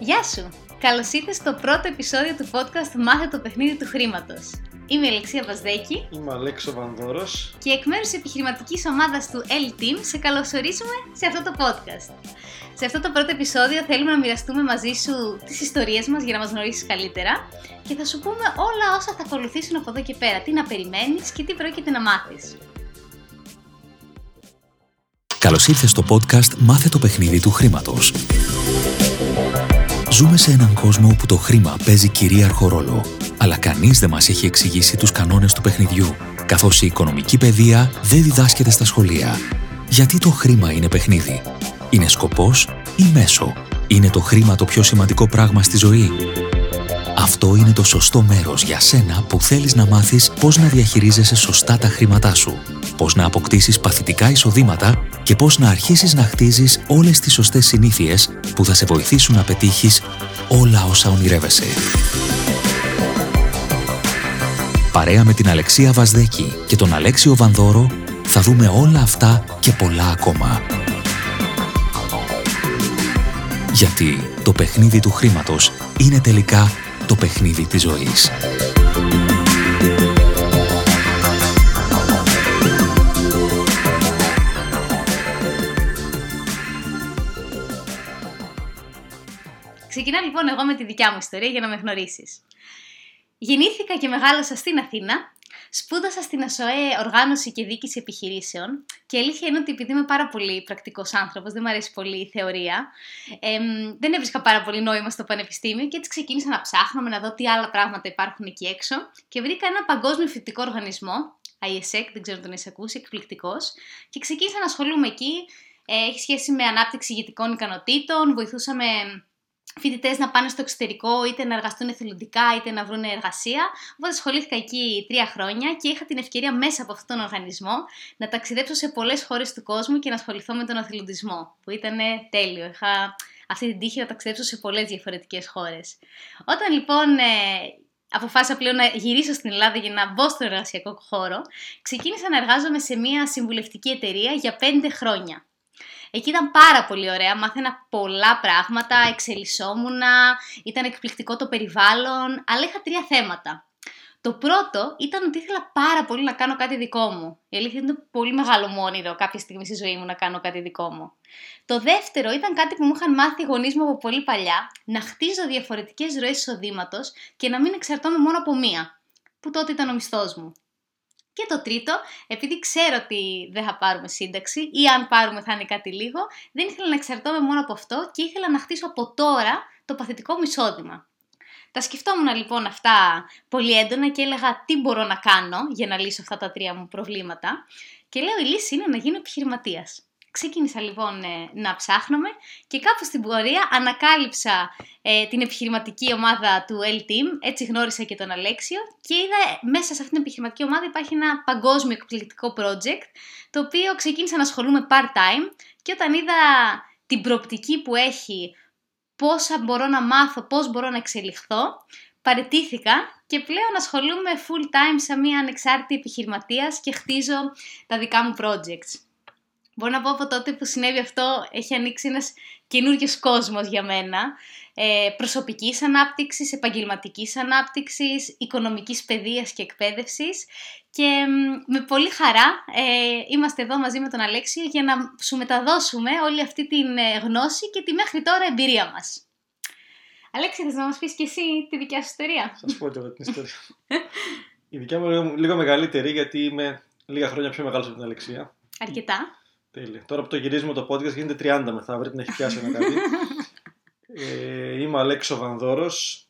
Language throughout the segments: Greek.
Γεια σου! Καλώς ήρθες στο πρώτο επεισόδιο του podcast Μάθε το παιχνίδι του χρήματος. Είμαι η Αλεξία Βασδέκη. Είμαι ο Αλέξος Βανδόρος. Και εκ μέρους της επιχειρηματικής ομάδας του L-Team σε καλωσορίζουμε σε αυτό το podcast. Σε αυτό το πρώτο επεισόδιο θέλουμε να μοιραστούμε μαζί σου τις ιστορίες μας για να μας γνωρίσεις καλύτερα και θα σου πούμε όλα όσα θα ακολουθήσουν από εδώ και πέρα, τι να περιμένεις και τι πρόκειται να μάθεις. Καλώς ήρθες στο podcast Μάθε το παιχνίδι του χρήματος. Ζούμε σε έναν κόσμο όπου το χρήμα παίζει κυρίαρχο ρόλο, αλλά κανείς δεν μας έχει εξηγήσει τους κανόνες του παιχνιδιού, καθώς η οικονομική παιδεία δεν διδάσκεται στα σχολεία. Γιατί το χρήμα είναι παιχνίδι? Είναι σκοπός ή μέσο? Είναι το χρήμα το πιο σημαντικό πράγμα στη ζωή? Αυτό είναι το σωστό μέρος για σένα που θέλεις να μάθεις πώς να διαχειρίζεσαι σωστά τα χρήματά σου, πώς να αποκτήσεις παθητικά εισοδήματα και πώς να αρχίσεις να χτίζεις όλες τις σωστές συνήθειες που θα σε βοηθήσουν να πετύχεις όλα όσα ονειρεύεσαι. Παρέα με την Αλεξία Βασδέκη και τον Αλέξιο Βανδόρο θα δούμε όλα αυτά και πολλά ακόμα. Γιατί το παιχνίδι του χρήματος είναι τελικά το παιχνίδι της ζωής. Ξεκινάω λοιπόν εγώ με τη δικιά μου ιστορία για να με γνωρίσεις. Γεννήθηκα και μεγάλωσα στην Αθήνα, σπούδασα στην ΑΣΟΕ οργάνωση και διοίκηση επιχειρήσεων και η αλήθεια είναι ότι επειδή είμαι πάρα πολύ πρακτικός άνθρωπος, δεν μου αρέσει πολύ η θεωρία, δεν έβρισκα πάρα πολύ νόημα στο πανεπιστήμιο και έτσι ξεκίνησα να ψάχνω να δω τι άλλα πράγματα υπάρχουν εκεί έξω και βρήκα ένα παγκόσμιο φοιτητικό οργανισμό, ΙΕΣΕΚ, δεν ξέρω αν τον έχεις ακούσει, εκπληκτικός, και ξεκίνησα να ασχολούμαι εκεί. Έχει σχέση με ανάπτυξη ηγετικών ικανοτήτων, βοηθούσαμε φοιτητές να πάνε στο εξωτερικό, είτε να εργαστούν εθελοντικά, είτε να βρουν εργασία. Οπότε ασχολήθηκα εκεί 3 χρόνια και είχα την ευκαιρία μέσα από αυτόν τον οργανισμό να ταξιδέψω σε πολλές χώρες του κόσμου και να ασχοληθώ με τον εθελοντισμό, που ήταν τέλειο. Είχα αυτή την τύχη να ταξιδέψω σε πολλές διαφορετικές χώρες. Όταν λοιπόν αποφάσισα πλέον να γυρίσω στην Ελλάδα για να μπω στον εργασιακό χώρο, ξεκίνησα να εργάζομαι σε μια συμβουλευτική εταιρεία για 5 χρόνια. Εκεί ήταν πάρα πολύ ωραία, μάθαινα πολλά πράγματα, εξελισσόμουνα, ήταν εκπληκτικό το περιβάλλον, αλλά είχα 3 θέματα. Το πρώτο ήταν ότι ήθελα πάρα πολύ να κάνω κάτι δικό μου. Η αλήθεια είναι πολύ μεγάλο μου όνειρο κάποια στιγμή στη ζωή μου να κάνω κάτι δικό μου. Το δεύτερο ήταν κάτι που μου είχαν μάθει οι γονείς μου από πολύ παλιά, να χτίζω διαφορετικές ροές εισοδήματος και να μην εξαρτώμαι μόνο από μία, που τότε ήταν ο μισθός μου. Και το τρίτο, επειδή ξέρω ότι δεν θα πάρουμε σύνταξη ή αν πάρουμε θα είναι κάτι λίγο, δεν ήθελα να εξαρτώμαι μόνο από αυτό και ήθελα να χτίσω από τώρα το παθητικό μου εισόδημα. Τα σκεφτόμουν λοιπόν αυτά πολύ έντονα και έλεγα τι μπορώ να κάνω για να λύσω αυτά τα 3 μου προβλήματα και λέω η λύση είναι να γίνω επιχειρηματίας. Ξεκίνησα λοιπόν να ψάχνομαι και κάπου στην πορεία ανακάλυψα την επιχειρηματική ομάδα του L-Team, έτσι γνώρισα και τον Αλέξιο και είδα μέσα σε αυτήν την επιχειρηματική ομάδα υπάρχει ένα παγκόσμιο εκπληκτικό project το οποίο ξεκίνησα να ασχολούμαι part-time και όταν είδα την προοπτική που έχει, πόσα μπορώ να μάθω, πώς μπορώ να εξελιχθώ, παραιτήθηκα και πλέον ασχολούμαι full-time σαν μια ανεξάρτητη επιχειρηματίας και χτίζω τα δικά μου projects. Μπορώ να πω από τότε που συνέβη αυτό έχει ανοίξει ένας καινούριος κόσμος για μένα. Προσωπικής ανάπτυξης, επαγγελματικής ανάπτυξης, οικονομικής παιδείας και εκπαίδευσης. Και με πολύ χαρά είμαστε εδώ μαζί με τον Αλέξη για να σου μεταδώσουμε όλη αυτή την γνώση και τη μέχρι τώρα εμπειρία μας. Αλέξη, θες να μας πεις και εσύ τη δικιά σου ιστορία? Σας πω και εγώ την ιστορία. Η δικιά μου είναι λίγο μεγαλύτερη γιατί είμαι λίγα χρόνια πιο μεγάλος από την Αλεξία. Αρκετά. Τέλεια. Τώρα που το γυρίζουμε το podcast γίνεται 30 μεθαύριο, την έχει πιάσει ένα κάτι. Είμαι ο Αλέξος Βανδόρος,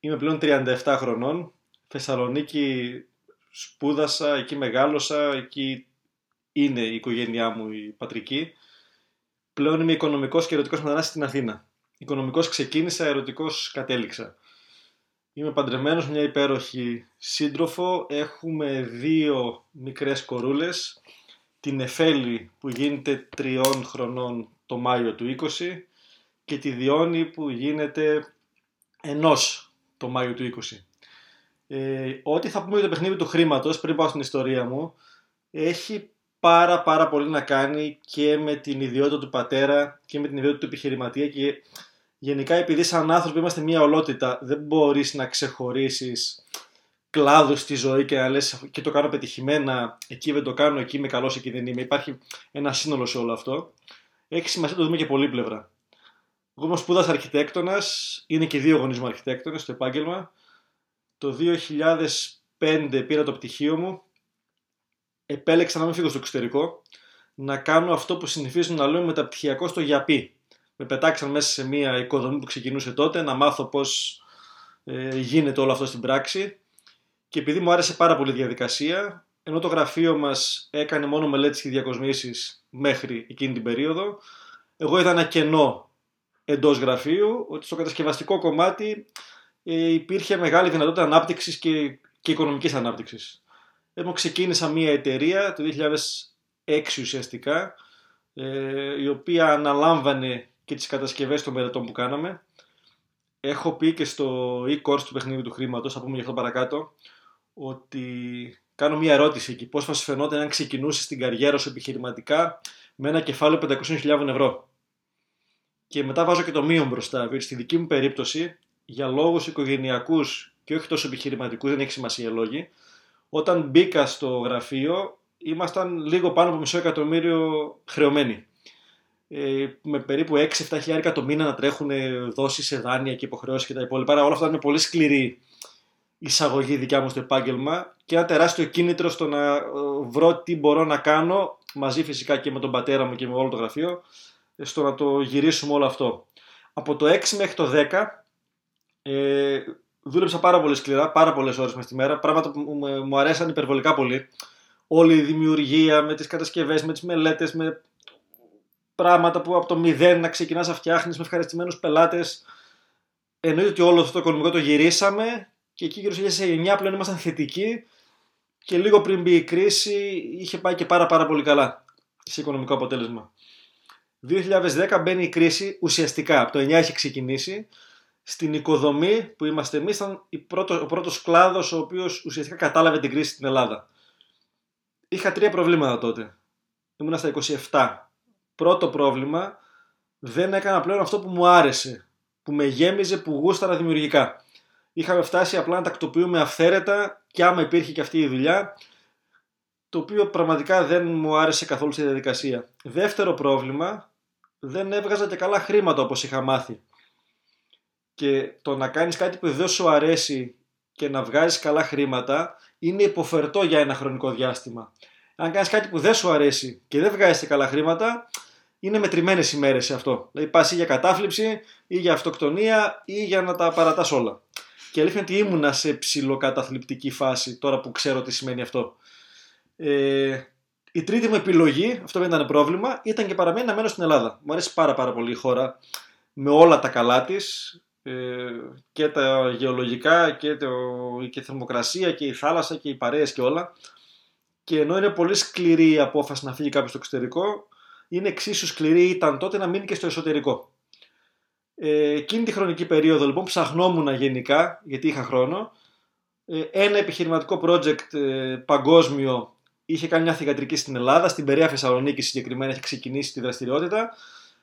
είμαι πλέον 37 χρονών, Θεσσαλονίκη σπούδασα, εκεί μεγάλωσα, εκεί είναι η οικογένειά μου η πατρική. Πλέον είμαι οικονομικός και ερωτικός μετανάστης στην Αθήνα. Οικονομικός ξεκίνησα, ερωτικός κατέληξα. Είμαι παντρεμένος με μια υπέροχη σύντροφο, έχουμε 2 μικρές κορούλες. Την Εφέλη που γίνεται 3 χρονών το Μάιο του 20 και τη Διόνη που γίνεται 1 το Μάιο του 20. Ό,τι θα πούμε για το παιχνίδι του χρήματος πριν πάω στην ιστορία μου έχει πάρα πολύ να κάνει και με την ιδιότητα του πατέρα και με την ιδιότητα του επιχειρηματία και γενικά επειδή σαν άνθρωποι είμαστε μια ολότητα, δεν μπορείς να ξεχωρίσεις κλάδους στη ζωή και να λες και το κάνω πετυχημένα, εκεί δεν το κάνω, εκεί είμαι καλός, εκεί δεν είμαι. Υπάρχει ένα σύνολο σε όλο αυτό. Έχει σημασία να το δούμε και πολύπλευρα. Εγώ όμως σπούδασα αρχιτέκτονας, είναι και δύο γονείς μου αρχιτέκτονες στο επάγγελμα. Το 2005 πήρα το πτυχίο μου, επέλεξα να μην φύγω στο εξωτερικό, να κάνω αυτό που συνηθίζουν να λέω μεταπτυχιακό στο γιαπί. Με πετάξαν μέσα σε μια οικοδομή που ξεκινούσε τότε, να μάθω πώς γίνεται όλο αυτό στην πράξη. Και επειδή μου άρεσε πάρα πολύ η διαδικασία, ενώ το γραφείο μας έκανε μόνο μελέτες και διακοσμήσεις μέχρι εκείνη την περίοδο, εγώ είδα ένα κενό εντός γραφείου, ότι στο κατασκευαστικό κομμάτι υπήρχε μεγάλη δυνατότητα ανάπτυξης και οικονομικής ανάπτυξης. Εγώ ξεκίνησα μια εταιρεία το 2006 ουσιαστικά, η οποία αναλάμβανε και τις κατασκευές των μελετών που κάναμε. Έχω πει και στο e-course του παιχνίδιου του χρήματος, θα πούμε γι' αυτό παρακάτω, ότι κάνω μια ερώτηση εκεί. Πώς θα σας φαινόταν αν ξεκινούσες την καριέρα σου επιχειρηματικά με ένα κεφάλαιο 500.000 ευρώ. Και μετά βάζω και το μείον μπροστά. Στη δική μου περίπτωση, για λόγους οικογενειακούς και όχι τόσο επιχειρηματικούς, δεν έχει σημασία λόγοι, όταν μπήκα στο γραφείο, ήμασταν λίγο πάνω από μισό εκατομμύριο χρεωμένοι. Με περίπου 6-7 χιλιάρικα το μήνα να τρέχουν δόσεις σε δάνεια και υποχρεώσεις και τα υπόλοιπα. Άρα όλα αυτά είναι πολύ σκληρή εισαγωγή δικιά μου στο επάγγελμα και ένα τεράστιο κίνητρο στο να βρω τι μπορώ να κάνω μαζί φυσικά και με τον πατέρα μου και με όλο το γραφείο, στο να το γυρίσουμε όλο αυτό. Από το 6 μέχρι το 10 δούλεψα πάρα πολύ σκληρά, πάρα πολλές ώρες μες τη μέρα, πράγματα που μου αρέσαν υπερβολικά πολύ. Όλη η δημιουργία με τις κατασκευές, με τις μελέτες, με πράγματα που από το μηδέν να ξεκινάς να φτιάχνεις με ευχαριστημένους πελάτες. Εννοείται ότι όλο αυτό το οικονομικό το γυρίσαμε και εκεί γύρω σε 2009 πλέον ήμασταν θετικοί και λίγο πριν μπει η κρίση είχε πάει και πάρα πολύ καλά σε οικονομικό αποτέλεσμα. 2010 μπαίνει η κρίση ουσιαστικά, από το 2009 έχει ξεκινήσει. Στην οικοδομή που είμαστε εμείς ήταν ο πρώτος κλάδος ο οποίος ουσιαστικά κατάλαβε την κρίση στην Ελλάδα. Είχα τρία προβλήματα τότε. Ήμουνα στα 27. Πρώτο πρόβλημα, δεν έκανα πλέον αυτό που μου άρεσε, που με γέμιζε, που γούσταρα δημιουργικά. Είχαμε φτάσει απλά να τακτοποιούμε αυθαίρετα και άμα υπήρχε και αυτή η δουλειά, το οποίο πραγματικά δεν μου άρεσε καθόλου στη διαδικασία. Δεύτερο πρόβλημα, δεν έβγαζα και καλά χρήματα όπως είχα μάθει. Και το να κάνεις κάτι που δεν σου αρέσει και να βγάζεις καλά χρήματα είναι υποφερτό για ένα χρονικό διάστημα. Αν κάνεις κάτι που δεν σου αρέσει και δεν βγάζεις καλά χρήματα, είναι μετρημένες ημέρες σε αυτό. Δηλαδή πας ή για κατάθλιψη ή για αυτοκτονία ή για να τα παρατάς όλα. Και αλήθεια είναι ότι ήμουνα σε ψιλοκαταθλιπτική φάση τώρα που ξέρω τι σημαίνει αυτό. Η τρίτη μου επιλογή, αυτό δεν ήταν πρόβλημα, ήταν και παραμένει να μένω στην Ελλάδα. Μου αρέσει πάρα πολύ η χώρα με όλα τα καλά της, και τα γεωλογικά και η θερμοκρασία και η θάλασσα και οι παρέες και όλα. Και ενώ είναι πολύ σκληρή η απόφαση να φύγει κάποιος στο εξωτερικό, είναι εξίσου σκληρή ήταν τότε να μείνει και στο εσωτερικό. Εκείνη τη χρονική περίοδο λοιπόν ψαχνόμουν γενικά, γιατί είχα χρόνο. Ένα επιχειρηματικό project παγκόσμιο είχε κάνει μια θυγατρική στην Ελλάδα, στην Περαία Θεσσαλονίκη συγκεκριμένα, είχε ξεκινήσει τη δραστηριότητα.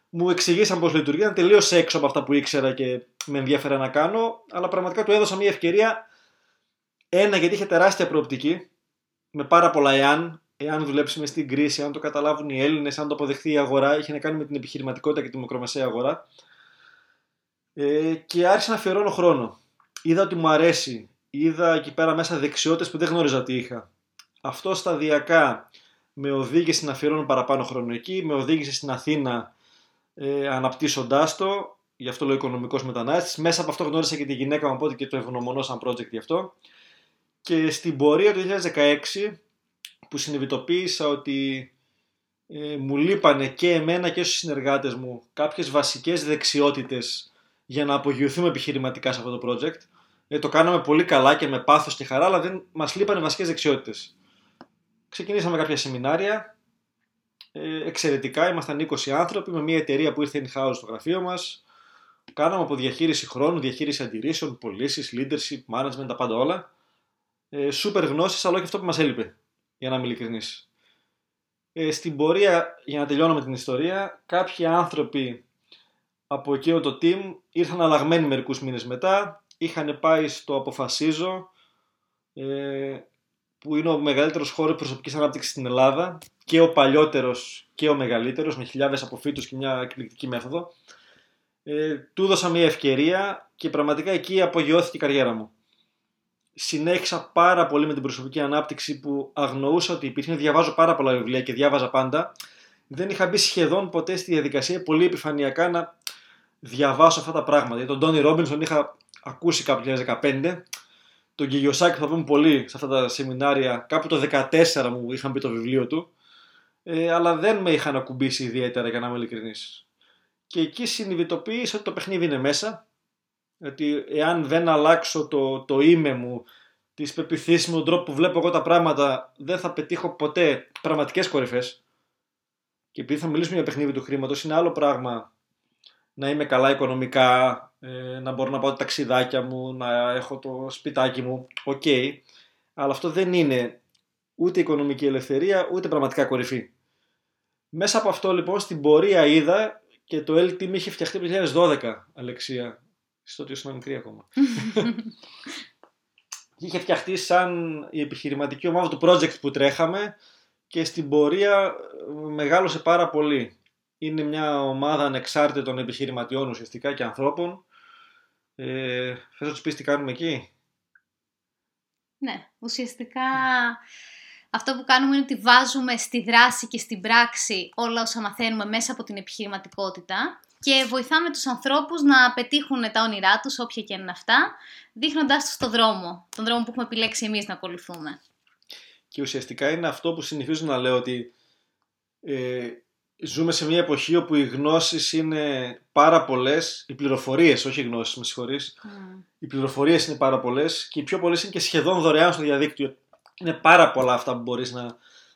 Μου εξηγήσαν πώς λειτουργεί, ήταν τελείως έξω από αυτά που ήξερα και με ενδιαφέρα να κάνω, αλλά πραγματικά του έδωσα μια ευκαιρία. Ένα, γιατί είχε τεράστια προοπτική. Με πάρα πολλά εάν δουλέψουμε στην κρίση, αν το καταλάβουν οι Έλληνες, αν το αποδεχθεί η αγορά, είχε να κάνει με την επιχειρηματικότητα και τη μικρομεσαία αγορά. Και άρχισα να αφιερώνω χρόνο. Είδα ότι μου αρέσει, είδα εκεί πέρα μέσα δεξιότητες που δεν γνώριζα ότι είχα. Αυτό σταδιακά με οδήγησε να αφιερώνω παραπάνω χρόνο εκεί, με οδήγησε στην Αθήνα αναπτύσσοντάς το, γι' αυτό λέω οικονομικός μετανάστης. Μέσα από αυτό γνώρισα και τη γυναίκα μου, οπότε και το ευγνωμονώ σαν project γι' αυτό. Και στην πορεία του 2016 που συνειδητοποίησα ότι μου λείπανε και εμένα και στους συνεργάτες μου κάποιες βασικές δεξιότητες για να απογειωθούμε επιχειρηματικά σε αυτό το project. Το κάναμε πολύ καλά και με πάθος και χαρά, αλλά δεν μας λείπανε βασικές δεξιότητες. Ξεκινήσαμε κάποια σεμινάρια, εξαιρετικά, ήμασταν 20 άνθρωποι με μια εταιρεία που ήρθε in-house στο γραφείο μας. Κάναμε από διαχείριση χρόνου, διαχείριση αντιρρήσεων, πωλήσεις, leadership, management, τα πάντα όλα. Σούπερ γνώσεις, αλλά όχι αυτό που μας έλειπε, για να είμαι ειλικρινής. Στην πορεία, για να τελειώνω με την ιστορία, κάποιοι άνθρωποι από εκείνο το team ήρθαν αλλαγμένοι μερικούς μήνες μετά, είχαν πάει στο Αποφασίζω, που είναι ο μεγαλύτερος χώρος προσωπικής ανάπτυξης στην Ελλάδα και ο παλιότερος και ο μεγαλύτερος, με χιλιάδες αποφύτους και μια εκπληκτική μέθοδο. Του έδωσα μια ευκαιρία και πραγματικά εκεί απογειώθηκε η καριέρα μου. Συνέχισα πάρα πολύ με την προσωπική ανάπτυξη που αγνοούσα ότι υπήρχε. Διαβάζω πάρα πολλά βιβλία και διάβαζα πάντα. Δεν είχα μπει σχεδόν ποτέ στη διαδικασία πολύ επιφανειακά να διαβάσω αυτά τα πράγματα. Τον Τόνι Ρόμπινσον είχα ακούσει κάπου το 2015. Τον Κιγιοσάκη που θα πούμε πολύ σε αυτά τα σεμινάρια, κάπου το 2014 μου είχαν πει το βιβλίο του. Αλλά δεν με είχαν ακουμπήσει ιδιαίτερα, για να είμαι ειλικρινής. Και εκεί συνειδητοποίησα ότι το παιχνίδι είναι μέσα. Ότι εάν δεν αλλάξω το είμαι μου, τις πεπιθήσεις μου, τον τρόπο που βλέπω εγώ τα πράγματα, δεν θα πετύχω ποτέ πραγματικές κορυφές. Και επειδή θα μιλήσουμε για παιχνίδι του χρήματος, είναι άλλο πράγμα να είμαι καλά οικονομικά, να μπορώ να πάω τα ταξιδάκια μου, να έχω το σπιτάκι μου, ok, αλλά αυτό δεν είναι ούτε οικονομική ελευθερία ούτε πραγματικά κορυφή. Μέσα από αυτό λοιπόν στην πορεία είδα, και το L-Team είχε φτιαχτεί το 2012, Αλεξία, στο ότι ήσουν μικρή ακόμα. Είχε φτιαχτεί σαν η επιχειρηματική ομάδα του project που τρέχαμε και στην πορεία μεγάλωσε πάρα πολύ. Είναι μια ομάδα ανεξάρτητων επιχειρηματιών ουσιαστικά και ανθρώπων. Θες να τους πεις τι κάνουμε εκεί? Ναι, ουσιαστικά αυτό που κάνουμε είναι ότι βάζουμε στη δράση και στην πράξη όλα όσα μαθαίνουμε μέσα από την επιχειρηματικότητα και βοηθάμε τους ανθρώπους να πετύχουν τα όνειρά τους, όποια και είναι αυτά, δείχνοντάς τους τον δρόμο που έχουμε επιλέξει εμείς να ακολουθούμε. Και ουσιαστικά είναι αυτό που συνηθίζω να λέω, ότι ζούμε σε μια εποχή όπου οι γνώσεις είναι πάρα πολλές, οι πληροφορίες, όχι οι γνώσεις, με συγχωρείς. Οι πληροφορίες είναι πάρα πολλές και οι πιο πολλές είναι και σχεδόν δωρεάν στο διαδίκτυο. Είναι πάρα πολλά αυτά που μπορείς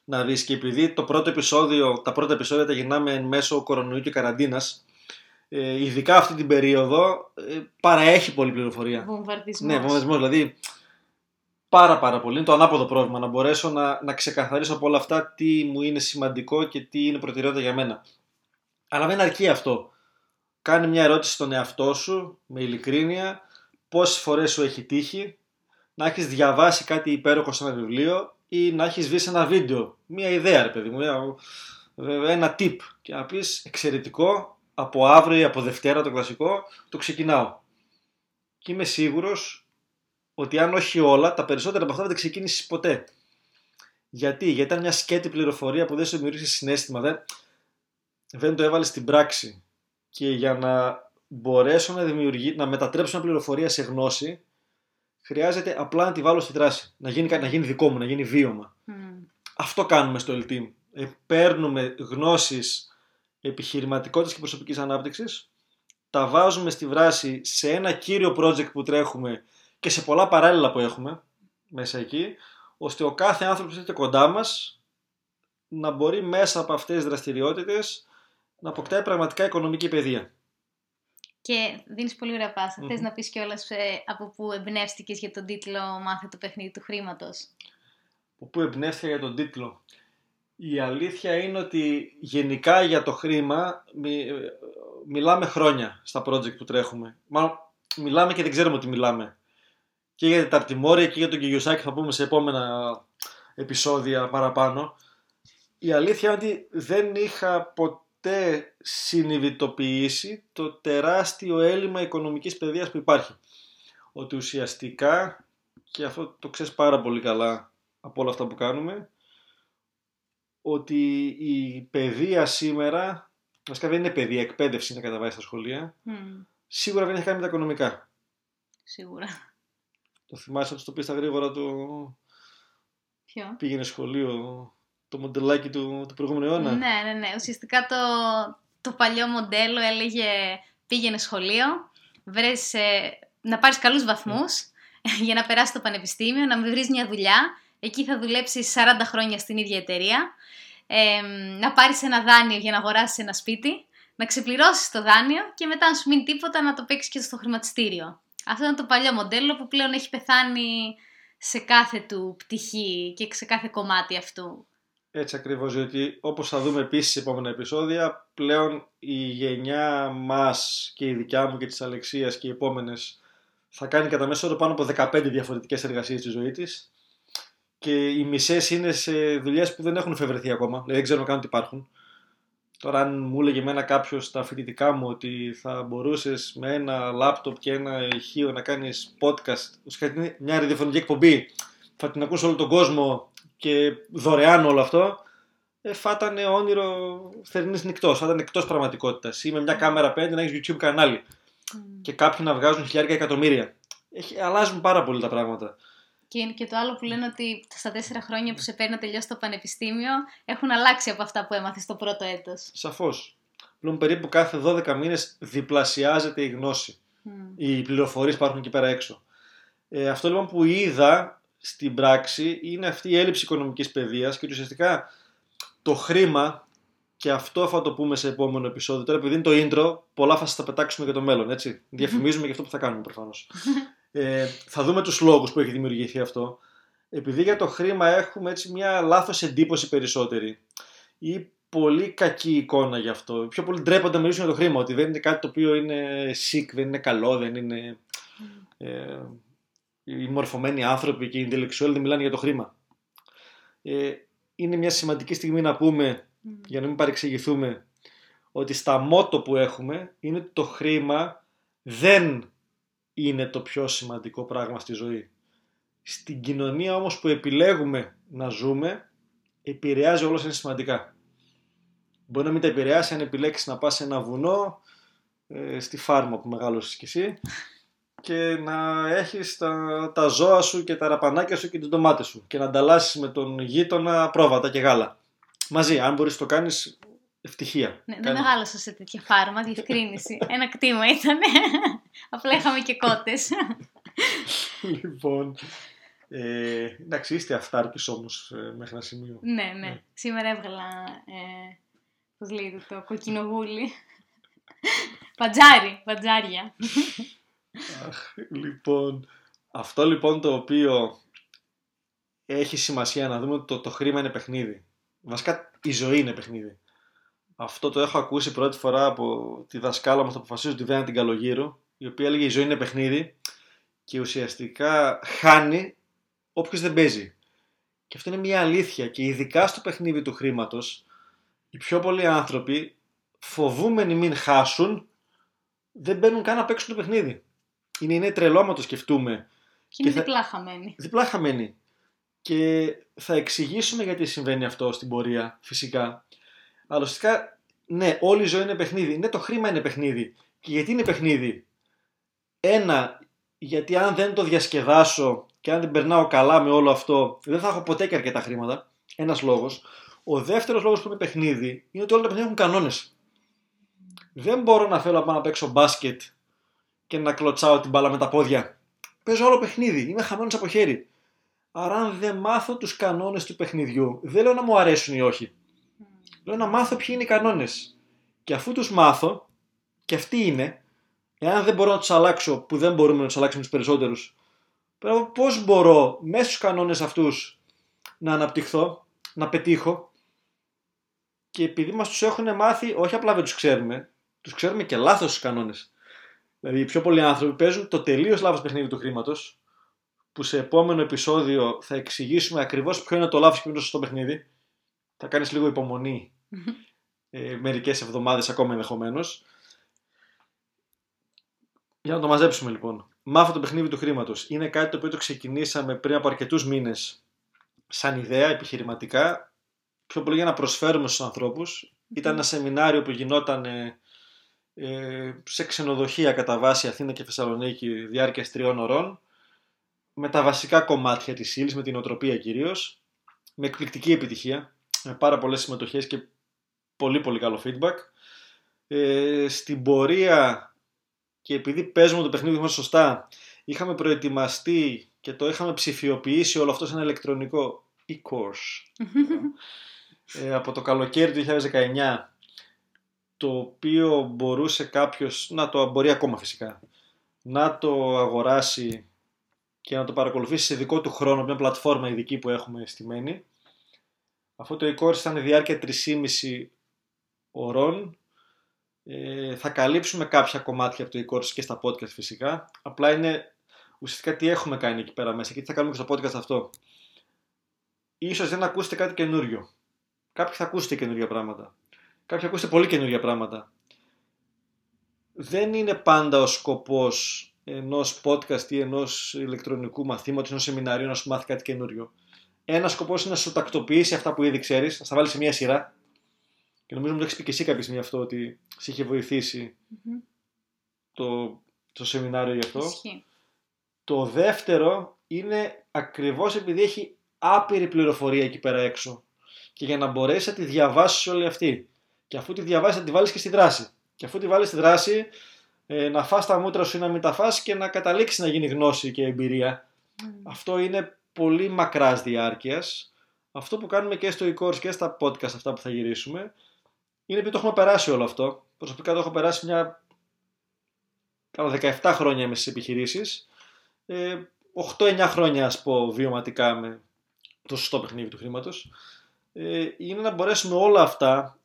να δεις. Και επειδή τα πρώτα επεισόδια τα γυρνάμε εν μέσω κορονοϊού και καραντίνας, ειδικά αυτή την περίοδο παραέχει πολλή πληροφορία. Βομβαρδισμός. Δηλαδή πάρα πολύ. Είναι το ανάποδο πρόβλημα. Να μπορέσω να ξεκαθαρίσω από όλα αυτά τι μου είναι σημαντικό και τι είναι προτεραιότητα για μένα. Αλλά δεν αρκεί αυτό. Κάνε μια ερώτηση στον εαυτό σου με ειλικρίνεια. Πόσες φορές σου έχει τύχει να έχεις διαβάσει κάτι υπέροχο σε ένα βιβλίο ή να έχεις βγει σε ένα βίντεο? Μια ιδέα, ρε παιδί μου, ένα tip. Και να πεις εξαιρετικό, από αύριο ή από Δευτέρα το κλασικό, το ξεκινάω. Και είμαι σίγουρος ότι αν όχι όλα, τα περισσότερα από αυτά δεν ξεκίνησες ποτέ. Γιατί ήταν μια σκέτη πληροφορία που δεν σου δημιουργήσε συναίσθημα, δεν το έβαλες στην πράξη. Και για να μπορέσω να μετατρέψω μια πληροφορία σε γνώση, χρειάζεται απλά να τη βάλω στη δράση. Να γίνει δικό μου, να γίνει βίωμα. Αυτό κάνουμε στο L-Team. Παίρνουμε γνώσεις επιχειρηματικότητας και προσωπικής ανάπτυξης, τα βάζουμε στη δράση σε ένα κύριο project που τρέχουμε και σε πολλά παράλληλα που έχουμε μέσα εκεί, ώστε ο κάθε άνθρωπος που είναι κοντά μας να μπορεί μέσα από αυτές τις δραστηριότητες να αποκτάει πραγματικά οικονομική παιδεία. Και δίνεις πολύ ωραία πάσα. Θες να πεις κιόλας από πού εμπνεύστηκες για τον τίτλο «Μάθε το παιχνίδι του χρήματος»? Από πού εμπνεύστηκα για τον τίτλο? Η αλήθεια είναι ότι γενικά για το χρήμα μιλάμε χρόνια στα project που τρέχουμε. Μάλλον μιλάμε και δεν ξέρουμε ότι μιλάμε. Και για τα αρτιμόρια και για τον Κιγιοσάκη θα πούμε σε επόμενα επεισόδια παραπάνω. Η αλήθεια είναι ότι δεν είχα ποτέ συνειδητοποιήσει το τεράστιο έλλειμμα οικονομικής παιδείας που υπάρχει. Ότι ουσιαστικά, και αυτό το ξέρεις πάρα πολύ καλά από όλα αυτά που κάνουμε, ότι η παιδεία σήμερα, βασικά δεν είναι παιδεία, εκπαίδευση να καταβάλει στα σχολεία, σίγουρα δεν έχει κάνει με τα οικονομικά. Σίγουρα. Το θυμάσαι να του το πει στα γρήγορα του. Ποιο? Πήγαινε σχολείο, το μοντελάκι του προηγούμενου αιώνα. Ναι. Ουσιαστικά το παλιό μοντέλο έλεγε πήγαινε σχολείο, βρες, να πάρεις καλούς βαθμούς για να περάσεις το πανεπιστήμιο, να βρεις μια δουλειά. Εκεί θα δουλέψεις 40 χρόνια στην ίδια εταιρεία. Να πάρεις ένα δάνειο για να αγοράσεις ένα σπίτι, να ξεπληρώσεις το δάνειο και μετά αν σου μείνει τίποτα να το παίξεις και στο χρηματιστήριο. Αυτό ήταν το παλιό μοντέλο που πλέον έχει πεθάνει σε κάθε του πτυχή και σε κάθε κομμάτι αυτού. Έτσι ακριβώς, διότι όπως θα δούμε επίσης σε επόμενα επεισόδια, πλέον η γενιά μας και η δικιά μου και της Αλεξίας και οι επόμενες θα κάνει κατά μέσο όρο πάνω από 15 διαφορετικές εργασίες στη ζωή της και οι μισές είναι σε δουλειές που δεν έχουν εφευρεθεί ακόμα, δηλαδή δεν ξέρουμε καν ότι υπάρχουν. Τώρα αν μου έλεγε εμένα κάποιος στα φοιτητικά μου ότι θα μπορούσες με ένα λάπτοπ και ένα ηχείο να κάνεις podcast, ουσιαστικά μια ραδιοφωνική εκπομπή, θα την ακούσει όλο τον κόσμο και δωρεάν όλο αυτό, θα ήταν όνειρο θερινής νυχτός, θα ήταν εκτός πραγματικότητας. Ή με μια κάμερα 5 να έχεις YouTube κανάλι και κάποιοι να βγάζουν χιλιάρικα εκατομμύρια. Αλλάζουν πάρα πολύ τα πράγματα. Και είναι και το άλλο που λένε ότι στα 4 χρόνια που σε παίρνει να τελειώσει το πανεπιστήμιο έχουν αλλάξει από αυτά που έμαθες το πρώτο έτος. Σαφώς. Πλέον περίπου κάθε 12 μήνες διπλασιάζεται η γνώση. Οι πληροφορίες υπάρχουν εκεί πέρα έξω. Αυτό λοιπόν που είδα στην πράξη είναι αυτή η έλλειψη οικονομικής παιδείας και ουσιαστικά το χρήμα, και αυτό θα το πούμε σε επόμενο επεισόδιο. Τώρα, επειδή είναι το intro, πολλά θα σας τα πετάξουμε για το μέλλον, έτσι. Διαφημίζουμε και αυτό που θα κάνουμε προφανώς. Θα δούμε τους λόγους που έχει δημιουργηθεί αυτό. Επειδή για το χρήμα έχουμε έτσι μια λάθος εντύπωση περισσότερη ή πολύ κακή εικόνα γι' αυτό. Πιο πολύ ντρέπονται να μιλήσουν για το χρήμα, ότι δεν είναι κάτι το οποίο είναι sick, δεν είναι καλό, δεν είναι. Οι μορφωμένοι άνθρωποι και οι intellectual δεν μιλάνε για το χρήμα. Είναι μια σημαντική στιγμή να πούμε, για να μην παρεξηγηθούμε, ότι στα μότο που έχουμε είναι ότι το χρήμα δεν είναι το πιο σημαντικό πράγμα στη ζωή. Στην κοινωνία όμως που επιλέγουμε να ζούμε, επηρεάζει όλα σαν σημαντικά. Μπορεί να μην τα επηρεάσει αν επιλέξεις να πας σε ένα βουνό, στη φάρμα που μεγάλωσες κι εσύ, και να έχεις τα ζώα σου και τα ραπανάκια σου και τις ντομάτες σου και να ανταλλάσσεις με τον γείτονα πρόβατα και γάλα. Μαζί, αν μπορείς το κάνεις, ευτυχία. Ναι, δεν μεγάλωσα σε τέτοια φάρμα, διευκρίνηση. Ένα κτήμα ήταν. Απλά είχαμε και κότες. Λοιπόν, εντάξει, είστε αυτάρκης όμως μέχρι ένα σημείο. Ναι. Σήμερα έβγαλα, πώς λέγεται, το κοκκινογούλι. Παντζάρια. Λοιπόν, αυτό λοιπόν το οποίο έχει σημασία να δούμε, το χρήμα είναι παιχνίδι. Βασικά η ζωή είναι παιχνίδι. Αυτό το έχω ακούσει πρώτη φορά από τη δασκάλα μας, το αποφασίζω, τη Βένα την Καλογύρου, η οποία έλεγε η ζωή είναι παιχνίδι και ουσιαστικά χάνει όποιος δεν παίζει. Και αυτό είναι μια αλήθεια και ειδικά στο παιχνίδι του χρήματος οι πιο πολλοί άνθρωποι, φοβούμενοι μην χάσουν, δεν μπαίνουν καν να παίξουν το παιχνίδι. Είναι τρελό άμα το σκεφτούμε. Και είναι διπλά χαμένοι. Και θα εξηγήσουμε γιατί συμβαίνει αυτό στην πορεία, φυσικά. Αλλά ουσιαστικά, ναι, όλη η ζωή είναι παιχνίδι. Ναι, το χρήμα είναι παιχνίδι. Και γιατί είναι παιχνίδι? Ένα, γιατί αν δεν το διασκεδάσω και αν δεν περνάω καλά με όλο αυτό, δεν θα έχω ποτέ και αρκετά χρήματα. Ένας λόγος. Ο δεύτερος λόγος που είναι παιχνίδι είναι ότι όλα τα παιχνίδια έχουν κανόνες. Δεν μπορώ να θέλω να πάω να παίξω μπάσκετ και να κλωτσάω την μπάλα με τα πόδια. Παίζω όλο παιχνίδι, είμαι χαμένος από χέρι. Άρα, αν δεν μάθω τους κανόνες του παιχνιδιού, δεν λέω να μου αρέσουν ή όχι. Λέω να μάθω ποιοι είναι οι κανόνες. Και αφού τους μάθω, και αυτοί είναι, εάν δεν μπορώ να τους αλλάξω, που δεν μπορούμε να τους αλλάξουμε τους περισσότερους, πώς μπορώ μέσα στους κανόνες αυτούς να αναπτυχθώ, να πετύχω? Και επειδή μας τους έχουν μάθει, όχι απλά δεν τους ξέρουμε, τους ξέρουμε και λάθος τους κανόνες. Δηλαδή, οι πιο πολλοί άνθρωποι παίζουν το τελείως λάθος παιχνίδι του χρήματος, που σε επόμενο επεισόδιο θα εξηγήσουμε ακριβώς ποιο είναι το λάθος και ποιο είναι το σωστό παιχνίδι. Θα κάνεις λίγο υπομονή, μερικές εβδομάδες ακόμα ενδεχομένως. Για να το μαζέψουμε λοιπόν. Μάθε το παιχνίδι του χρήματος. Είναι κάτι το οποίο το ξεκινήσαμε πριν από αρκετούς μήνες σαν ιδέα, επιχειρηματικά, πιο πολύ για να προσφέρουμε στους ανθρώπους. Ήταν ένα σεμινάριο που γινόταν σε ξενοδοχεία κατά βάση Αθήνα και Θεσσαλονίκη, διάρκειας 3 ώρων, με τα βασικά κομμάτια της ύλης, με την οτροπία κυρίως, με εκπληκτική επιτυχία, με πάρα πολλές συμμετοχές και πολύ πολύ καλό feedback. Στην πορεία, και επειδή παίζουμε το παιχνίδι μας σωστά, είχαμε προετοιμαστεί και το είχαμε ψηφιοποιήσει όλο αυτό σε ένα ηλεκτρονικό e-course από το καλοκαίρι του 2019, το οποίο μπορούσε κάποιος να το μπορεί ακόμα φυσικά, να το αγοράσει και να το παρακολουθήσει σε δικό του χρόνο, μια πλατφόρμα ειδική που έχουμε στημένη. Αυτό το e-course θα είναι διάρκεια 3,5 ωρών. Θα καλύψουμε κάποια κομμάτια από το e-course και στα podcast φυσικά. Απλά είναι ουσιαστικά τι έχουμε κάνει εκεί πέρα μέσα και τι θα κάνουμε και στο podcast αυτό. Ίσως δεν ακούσετε κάτι καινούριο. Κάποιοι θα ακούσετε καινούργια πράγματα. Κάποιοι ακούσετε πολύ καινούργια πράγματα. Δεν είναι πάντα ο σκοπός ενός podcast ή ενός ηλεκτρονικού μαθήματος, ενός σεμιναρίου να σου μάθει κάτι καινούριο. Ένας σκοπός είναι να σου τακτοποιήσει αυτά που ήδη ξέρεις, να στα βάλεις σε μια σειρά. Και νομίζω μου το έχεις πει και εσύ κάποια στιγμή αυτό, ότι σε είχε βοηθήσει το σεμινάριο γι' αυτό. Ισχύει. Το δεύτερο είναι ακριβώς επειδή έχει άπειρη πληροφορία εκεί πέρα έξω. Και για να μπορέσεις να τη διαβάσεις όλη αυτή. Και αφού τη διαβάσεις να τη βάλεις και στη δράση. Και αφού τη βάλεις στη δράση, να φας τα μούτρα σου ή να μην τα φας και να καταλήξεις να γίνει γνώση και εμπειρία. Αυτό είναι πολύ μακράς διάρκειας. Αυτό που κάνουμε και στο e-course και στα podcast αυτά που θα γυρίσουμε είναι επειδή το έχουμε περάσει όλο αυτό. Προσωπικά το έχω περάσει κάνα 17 χρόνια είμαι στις επιχειρήσεις. 8-9 χρόνια ας πω βιωματικά με το σωστό παιχνίδι του χρήματος. Είναι να μπορέσουμε όλα αυτά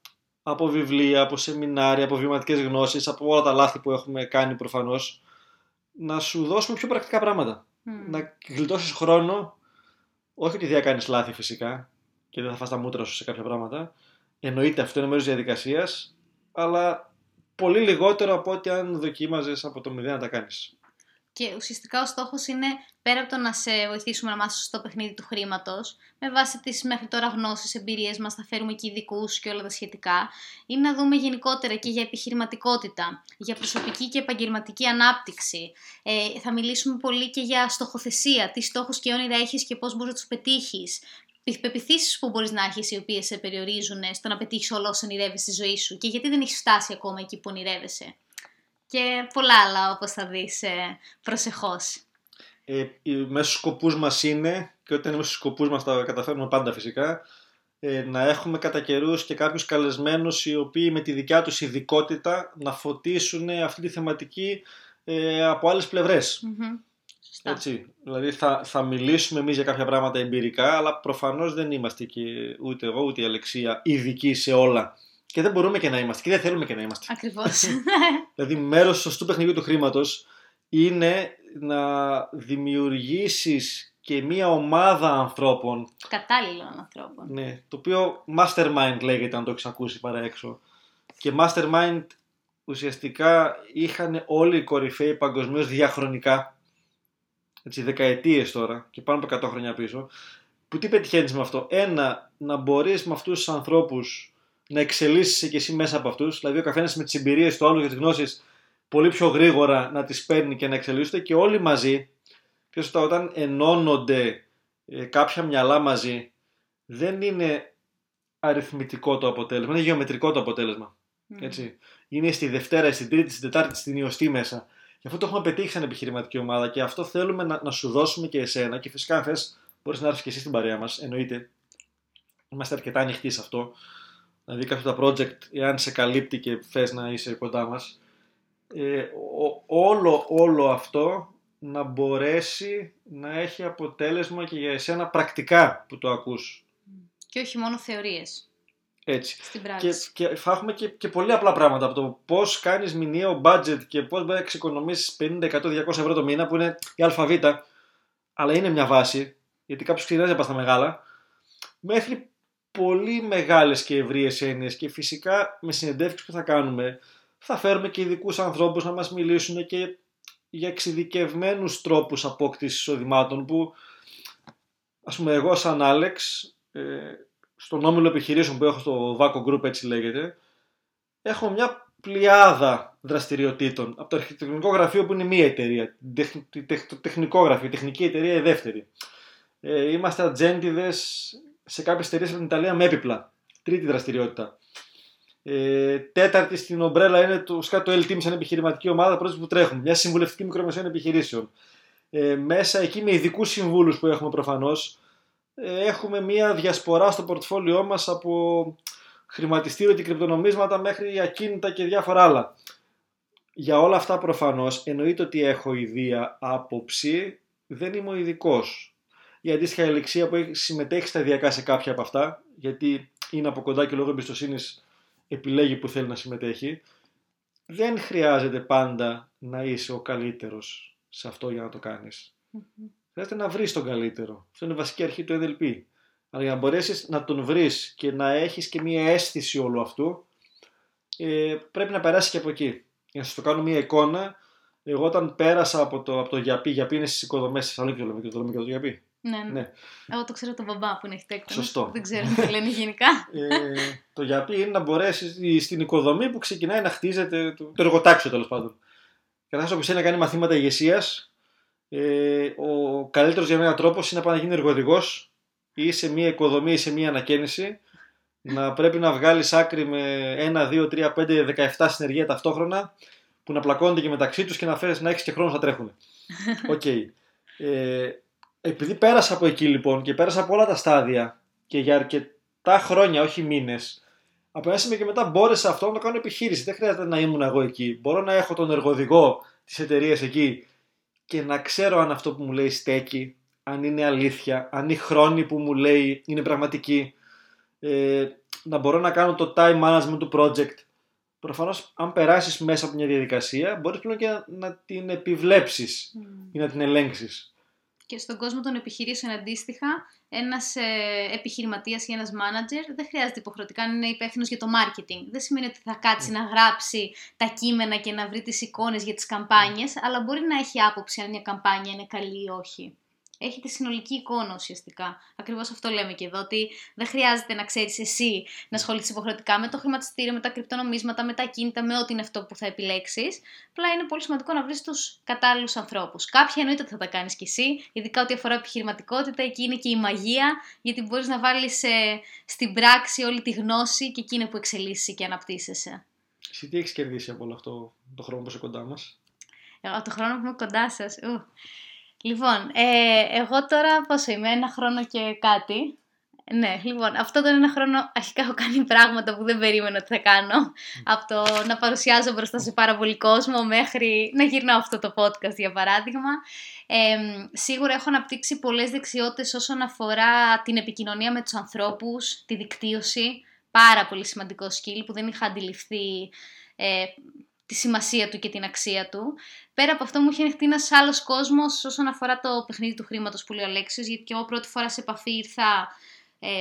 από βιβλία, από σεμινάρια, από βιωματικές γνώσεις, από όλα τα λάθη που έχουμε κάνει προφανώς, να σου δώσουμε πιο πρακτικά πράγματα. Να γλιτώσεις χρόνο, όχι ότι δεν κάνεις λάθη φυσικά και δεν θα φας τα μούτρα σου σε κάποια πράγματα. Εννοείται, αυτό είναι μέρος της διαδικασίας, αλλά πολύ λιγότερο από ό,τι αν δοκίμαζες από το μηδέν να τα κάνεις. Και ουσιαστικά ο στόχος είναι, πέρα από το να σε βοηθήσουμε να μάθεις στο παιχνίδι του χρήματος, με βάση τις μέχρι τώρα γνώσεις, εμπειρίες μας, θα φέρουμε και ειδικούς και όλα τα σχετικά, είναι να δούμε γενικότερα και για επιχειρηματικότητα, για προσωπική και επαγγελματική ανάπτυξη. Θα μιλήσουμε πολύ και για στοχοθεσία, τι στόχους και όνειρα έχεις και πώς μπορείς να τους πετύχεις. Πεποιθήσεις που μπορείς να έχεις, οι οποίες σε περιορίζουν στο να πετύχεις όλα όσα ονειρεύεσαι στη ζωή σου και γιατί δεν έχεις φτάσει ακόμα εκεί που ονειρεύεσαι. Και πολλά άλλα, όπως θα δεις προσεχώς. Μέσα στους σκοπούς μας είναι, και όταν είμαστε στους σκοπούς μας τα καταφέρνουμε πάντα φυσικά, να έχουμε κατά καιρούς και κάποιους καλεσμένους οι οποίοι με τη δικιά τους ειδικότητα να φωτίσουν αυτή τη θεματική από άλλες πλευρές. Έτσι, δηλαδή θα μιλήσουμε εμείς για κάποια πράγματα εμπειρικά, αλλά προφανώς δεν είμαστε και ούτε εγώ ούτε η Αλεξία ειδικοί σε όλα. Και δεν μπορούμε και να είμαστε και δεν θέλουμε και να είμαστε. Ακριβώς. Δηλαδή μέρος του σωστού παιχνιδιού του χρήματος είναι να δημιουργήσεις και μια ομάδα ανθρώπων. Κατάλληλων ανθρώπων. Ναι, το οποίο mastermind λέγεται αν το έχεις ακούσει παρά έξω. Και mastermind ουσιαστικά είχαν όλοι οι κορυφαίοι παγκοσμίως διαχρονικά. Έτσι, δεκαετίες τώρα και πάνω από 100 χρόνια πίσω. Που τι πετυχαίνεις με αυτό? Ένα, να μπορείς με αυτούς τους ανθρώπους να εξελίσσεσαι και εσύ μέσα από αυτούς, δηλαδή ο καθένας με τις εμπειρίες του άλλου και τις γνώσεις πολύ πιο γρήγορα να τις παίρνει και να εξελίσσεται και όλοι μαζί. Πιο όταν ενώνονται κάποια μυαλά μαζί, δεν είναι αριθμητικό το αποτέλεσμα, είναι γεωμετρικό το αποτέλεσμα. Έτσι. Είναι στη Δευτέρα, στην Τρίτη, στην Τετάρτη, στην Ιωστή μέσα. Γι' αυτό το έχουμε πετύχει σαν επιχειρηματική ομάδα και αυτό θέλουμε να σου δώσουμε και εσένα. Και φυσικά, αν θες, μπορείς να έρθεις και εσύ στην παρέα μας. Εννοείται. Είμαστε αρκετά ανοιχτοί σε αυτό. Δηλαδή κάποια τα project, εάν σε καλύπτει και θες να είσαι κοντά μας, όλο αυτό να μπορέσει να έχει αποτέλεσμα και για εσένα πρακτικά που το ακούς. Και όχι μόνο θεωρίες. Έτσι. Στην πράξη. Και θα έχουμε και πολύ απλά πράγματα από το πώς κάνεις μηνιαίο budget και πώς μπορείς να εξοικονομήσεις 50, 100, 200 ευρώ το μήνα που είναι η ΑΒ, αλλά είναι μια βάση, γιατί κάποιος ξεκινάει να πάει στα μεγάλα, μέχρι πολύ μεγάλες και ευρείες έννοιες και φυσικά με συνεντεύξεις που θα κάνουμε θα φέρουμε και ειδικούς ανθρώπους να μας μιλήσουν και για εξειδικευμένους τρόπους απόκτησης εισοδημάτων που ας πούμε εγώ σαν Άλεξ στον όμιλο επιχειρήσεων που έχω στο VACO Group έτσι λέγεται έχω μια πλειάδα δραστηριοτήτων από το αρχιτεκτονικό γραφείο που είναι μία εταιρεία, το τεχνικό γραφείο, η τεχνική εταιρεία η δεύτερη, είμαστε ατζέντιδες σε κάποιες εταιρείες από την Ιταλία με έπιπλα. Τρίτη δραστηριότητα. Τέταρτη στην ομπρέλα είναι το L-Team σαν επιχειρηματική ομάδα που τρέχουν. Μια συμβουλευτική μικρομεσαίων επιχειρήσεων. Μέσα εκεί με ειδικούς συμβούλους που έχουμε προφανώς έχουμε μια διασπορά στο πορτφόλιό μας από χρηματιστήριο και κρυπτονομίσματα μέχρι ακίνητα και διάφορα άλλα. Για όλα αυτά προφανώς εννοείται ότι έχω ιδία άποψη, δεν είμαι ο ειδικός. η αντίστοιχα Αλεξία που έχει συμμετέχει σταδιακά σε κάποια από αυτά, γιατί είναι από κοντά και λόγω εμπιστοσύνης επιλέγει που θέλει να συμμετέχει. Δεν χρειάζεται πάντα να είσαι ο καλύτερος σε αυτό για να το κάνεις. Mm-hmm. Χρειάζεται να βρεις τον καλύτερο. Αυτό είναι η βασική αρχή του NLP. Αλλά για να μπορέσεις να τον βρεις και να έχεις και μία αίσθηση όλου αυτού, πρέπει να περάσεις και από εκεί. Για να σας το κάνω μία εικόνα, εγώ όταν πέρασα από το γιαπί, γιαπί είναι στις οικοδομές της Θεσσαλονίκης, το λέμε και το γιαπί. Ναι. Εγώ το ξέρω τον μπαμπά που είναι αρχιτέκτονας. Σωστό. Δεν ξέρω τι λένε γενικά. Το γιαπί είναι να μπορέσεις στην οικοδομή που ξεκινάει να χτίζεται το εργοτάξιο τέλος πάντων. Καταρχάς, όποιος θέλει να κάνει μαθήματα ηγεσίας, ο καλύτερος για μένα τρόπος είναι να πάει να γίνει εργοδηγός ή σε μία οικοδομή ή σε μία ανακαίνιση. Να πρέπει να βγάλεις άκρη με 1, 2, 3, 5, 17 συνεργεία ταυτόχρονα που να πλακώνονται και μεταξύ τους και να έχεις και χρόνο να τρέχουν. Okay. Επειδή πέρασα από εκεί λοιπόν και πέρασα από όλα τα στάδια και για αρκετά χρόνια, όχι μήνες, από ένα σημείο και μετά μπόρεσα αυτό να το κάνω επιχείρηση. Δεν χρειάζεται να ήμουν εγώ εκεί. Μπορώ να έχω τον εργοδηγό της εταιρείας εκεί και να ξέρω αν αυτό που μου λέει στέκει, αν είναι αλήθεια, αν οι χρόνοι που μου λέει είναι πραγματικοί. Να μπορώ να κάνω το time management του project. Προφανώς, αν περάσεις μέσα από μια διαδικασία, μπορείς πλέον και να την επιβλέψεις ή να την ελέγξεις. Και στον κόσμο των επιχειρήσεων αντίστοιχα, ένας επιχειρηματίας ή ένας manager δεν χρειάζεται υποχρεωτικά να είναι υπεύθυνος για το marketing. Δεν σημαίνει ότι θα κάτσει να γράψει τα κείμενα και να βρει τις εικόνες για τις καμπάνιες, αλλά μπορεί να έχει άποψη αν μια καμπάνια είναι καλή ή όχι. Έχει τη συνολική εικόνα ουσιαστικά. Ακριβώς αυτό λέμε και εδώ, ότι δεν χρειάζεται να ξέρεις εσύ να ασχοληθείς υποχρεωτικά με το χρηματιστήριο, με τα κρυπτονομίσματα, με τα κίνητα, με ό,τι είναι αυτό που θα επιλέξεις. Απλά είναι πολύ σημαντικό να βρεις τους κατάλληλους ανθρώπους. Κάποια εννοείται ότι θα τα κάνεις κι εσύ, ειδικά ό,τι αφορά επιχειρηματικότητα, εκεί είναι και η μαγεία, γιατί μπορείς να βάλεις στην πράξη όλη τη γνώση και εκεί είναι που εξελίσσεσαι και αναπτύσσεσαι. Εσύ τι έχεις κερδίσει από όλο αυτό το χρόνο που είσαι κοντά μας? Το χρόνο που είμαι κοντά σας. Λοιπόν, εγώ τώρα πόσο είμαι, 1 χρόνο και κάτι. Ναι, λοιπόν, αυτόν τον 1 χρόνο αρχικά έχω κάνει πράγματα που δεν περίμενα ότι θα κάνω. Από το να παρουσιάζω μπροστά σε πάρα πολύ κόσμο μέχρι να γυρνάω αυτό το podcast για παράδειγμα. Σίγουρα έχω αναπτύξει πολλές δεξιότητες όσον αφορά την επικοινωνία με τους ανθρώπους, τη δικτύωση. Πάρα πολύ σημαντικό skill που δεν είχα αντιληφθεί τη σημασία του και την αξία του. Πέρα από αυτό μου είχε ανοιχτεί ένας άλλος κόσμος όσον αφορά το παιχνίδι του χρήματος που λέει ο Αλέξης, γιατί και εγώ πρώτη φορά σε επαφή ήρθα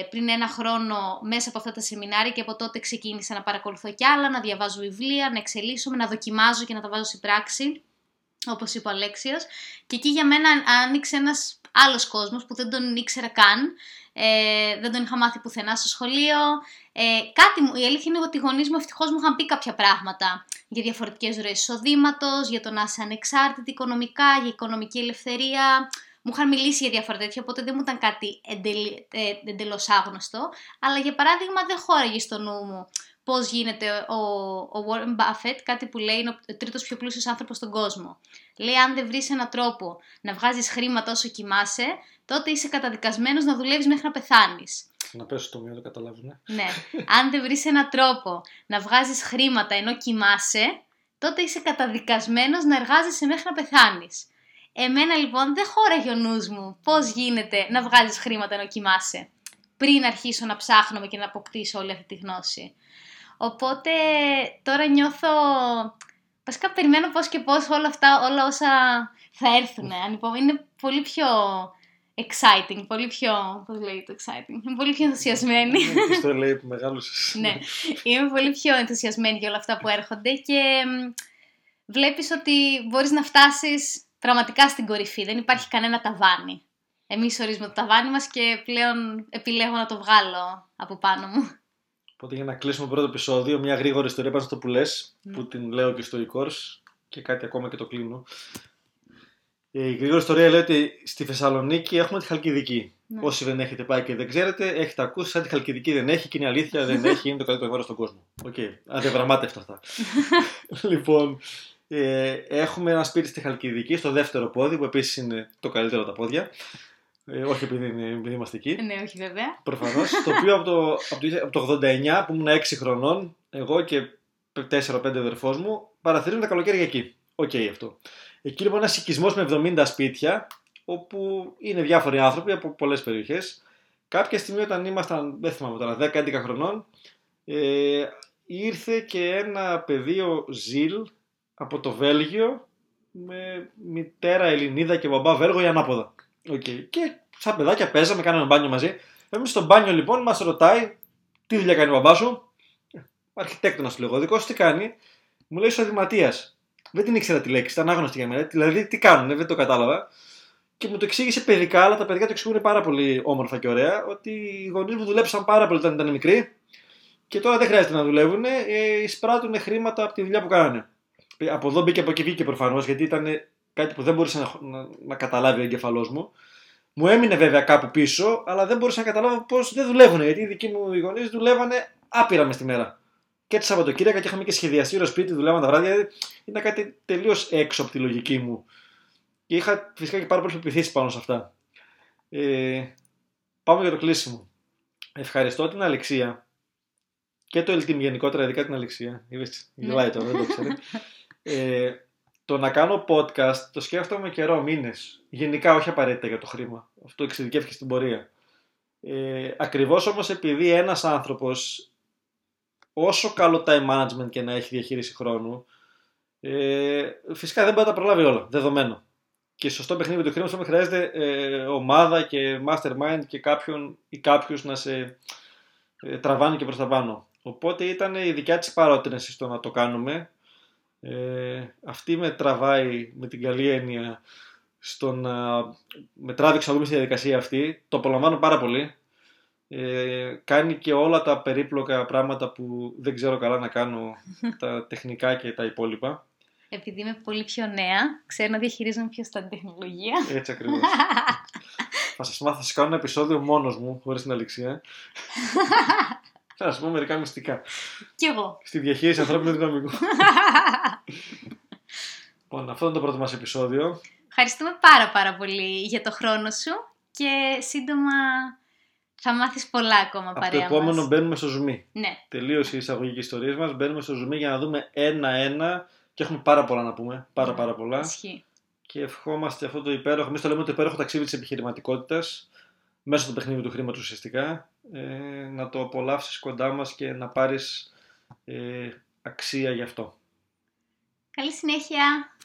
πριν 1 χρόνο μέσα από αυτά τα σεμινάρια και από τότε ξεκίνησα να παρακολουθώ κι άλλα, να διαβάζω βιβλία, να εξελίσσομαι, να δοκιμάζω και να τα βάζω στην πράξη, όπως είπε ο Αλέξης. Και εκεί για μένα άνοιξε ένας άλλος κόσμος που δεν τον ήξερα καν. Δεν τον είχα μάθει πουθενά στο σχολείο. Η αλήθεια είναι ότι οι γονείς μου ευτυχώς μου είχαν πει κάποια πράγματα για διαφορετικές ροές εισοδήματος, για το να είσαι ανεξάρτητη οικονομικά, για οικονομική ελευθερία. Μου είχαν μιλήσει για διάφορα τέτοια, οπότε δεν μου ήταν κάτι εντελώς άγνωστο. Αλλά για παράδειγμα, δεν χώραγε στο νου μου πώς γίνεται ο Warren Buffett, κάτι που λέει είναι ο 3ος πιο πλούσιος άνθρωπος στον κόσμο. Λέει, αν δεν βρεις έναν τρόπο να βγάζεις χρήματα όσο κοιμάσαι, τότε είσαι καταδικασμένος να δουλεύεις μέχρι να πεθάνεις. Να πέσω το μία, το καταλάβουμε. Ναι. Αν δεν βρεις έναν τρόπο να βγάζεις χρήματα ενώ κοιμάσαι, τότε είσαι καταδικασμένος να εργάζεσαι μέχρι να πεθάνεις. Εμένα λοιπόν δεν χώραγε ο νους μου πώς γίνεται να βγάζεις χρήματα ενώ κοιμάσαι, πριν αρχίσω να ψάχνομαι και να αποκτήσω όλη αυτή τη γνώση. Οπότε τώρα νιώθω, βασικά περιμένω πώς και πώς όλα αυτά, όλα όσα θα έρθουν. Είναι πολύ πιο exciting, πολύ πιο, πώς λέει το exciting, είμαι πολύ πιο ενθουσιασμένη. Αυτό λέει που μεγάλωσες. Ναι, είμαι πολύ πιο ενθουσιασμένη για όλα αυτά που έρχονται και βλέπεις ότι μπορείς να φτάσεις πραγματικά στην κορυφή, δεν υπάρχει κανένα ταβάνι. Εμείς ορίζουμε το ταβάνι μας και πλέον επιλέγω να το βγάλω από πάνω μου. Οπότε για να κλείσουμε το πρώτο επεισόδιο, μια γρήγορη ιστορία πάνω στο που λες, που την λέω και στο e-course και κάτι ακόμα και το κλείνω. Η γρήγορη ιστορία λέει ότι στη Θεσσαλονίκη έχουμε τη Χαλκιδική. Ναι. Όσοι δεν έχετε πάει και δεν ξέρετε, έχετε ακούσει σαν τη Χαλκιδική δεν έχει και είναι αλήθεια, δεν έχει, είναι το καλύτερο μέρος στον κόσμο. Οκ, αδιαπραγμάτευτα αυτά. Λοιπόν, έχουμε ένα σπίτι στη Χαλκιδική, στο δεύτερο πόδι, που επίσης είναι το καλύτερο τα πόδια. Όχι επειδή είμαστε εκεί. Ναι, όχι βέβαια. Προφανώς. Το οποίο από το 89 που ήμουν 6 χρονών, εγώ και 4-5 αδερφός μου, παραθυρίζουν τα καλοκαίρια εκεί. Οκ, αυτό. Εκεί λοιπόν ένα οικισμός με 70 σπίτια, όπου είναι διάφοροι άνθρωποι από πολλές περιοχές. Κάποια στιγμή όταν ήμασταν, δεν θυμάμαι τώρα, 10-11 χρονών, ήρθε και ένα πεδίο Ζιλ από το Βέλγιο με μητέρα Ελληνίδα και μπαμπά Βέλγο ή ανάποδα. Okay. Και σαν παιδάκια παίζαμε, κάναμε μπάνιο μαζί. Εμείς στο μπάνιο λοιπόν μας ρωτάει τι δουλειά κάνει ο μπαμπά σου. Αρχιτέκτονας του λέγω, δικός τι κάνει. Μου λέει εισοδηματίας. Δεν την ήξερα τη λέξη, ήταν άγνωστη για μένα. Δηλαδή τι κάνουνε, δεν το κατάλαβα. Και μου το εξήγησε παιδικά, αλλά τα παιδιά το εξηγούν πάρα πολύ όμορφα και ωραία, ότι οι γονείς μου δουλέψαν πάρα πολύ όταν ήταν μικροί και τώρα δεν χρειάζεται να δουλεύουν, εισπράττουν χρήματα από τη δουλειά που κάνανε. Από εδώ μπήκε, από εκεί βγήκε προφανώς, γιατί ήταν κάτι που δεν μπορούσε να καταλάβει ο εγκεφαλός μου. Μου έμεινε βέβαια κάπου πίσω, αλλά δεν μπορούσα να καταλάβω πώς δεν δουλεύουν, γιατί οι δικοί μου οι γονείς δουλεύανε άπειρα μες τη μέρα. Και τη Σαββατοκύριακα και είχαμε και σχεδιαστήριο σπίτι, δουλεύαμε τα βράδια, δηλαδή ήταν κάτι τελείως έξω από τη λογική μου. Και είχα φυσικά και πάρα πολλές επιθυμίες πάνω σε αυτά. Πάμε για το κλείσιμο. Ευχαριστώ την Αλεξία και το L-Team γενικότερα, ειδικά την Αλεξία. Είδες, γελάει τώρα, δεν το ξέρει. Το να κάνω podcast το σκέφτομαι καιρό, μήνες. Γενικά, όχι απαραίτητα για το χρήμα. Αυτό εξειδικεύτηκε στην πορεία. Ακριβώς όμως επειδή ένας άνθρωπος, όσο καλό time management και να έχει διαχείριση χρόνου, φυσικά δεν μπορεί να τα προλάβει όλα, δεδομένο. Και σωστό παιχνίδι του χρήματος χρειάζεται ομάδα και mastermind και κάποιον ή κάποιους να σε τραβάνει και προς τα πάνω. Οπότε ήταν η δικιά της παρότρινση στο να το κάνουμε. Αυτή με τραβάει με την καλή έννοια στο να με τράβηξε να μπούμε στη διαδικασία αυτή. Το απολαμβάνω πάρα πολύ. Κάνει και όλα τα περίπλοκα πράγματα που δεν ξέρω καλά να κάνω, τα τεχνικά και τα υπόλοιπα. Επειδή είμαι πολύ πιο νέα, ξέρω να διαχειρίζομαι πιο στα τεχνολογία. Έτσι ακριβώς. Θα σας μάθω, θα σας κάνω ένα επεισόδιο μόνος μου, χωρίς την Αλεξία. Θα σας πω μερικά μυστικά. Κι εγώ. Στη διαχείριση ανθρώπινου δυναμικού. Λοιπόν, αυτό ήταν το πρώτο μας επεισόδιο. Ευχαριστούμε πάρα πολύ για το χρόνο σου και σύντομα θα μάθεις πολλά ακόμα παρέα μας. Από το επόμενο μπαίνουμε στο Zoom. Ναι. Τελείωσε η εισαγωγική ιστορία μας, μπαίνουμε στο Zoom για να δούμε ένα-ένα. Και έχουμε πάρα πολλά να πούμε, πάρα πολλά. Ισχύει. Και ευχόμαστε αυτό το υπέροχο, εμείς το λέμε το υπέροχο ταξίδι της επιχειρηματικότητας, μέσω του παιχνίδι του χρήματος ουσιαστικά, να το απολαύσεις κοντά μας και να πάρεις αξία γι' αυτό. Καλή συνέχεια!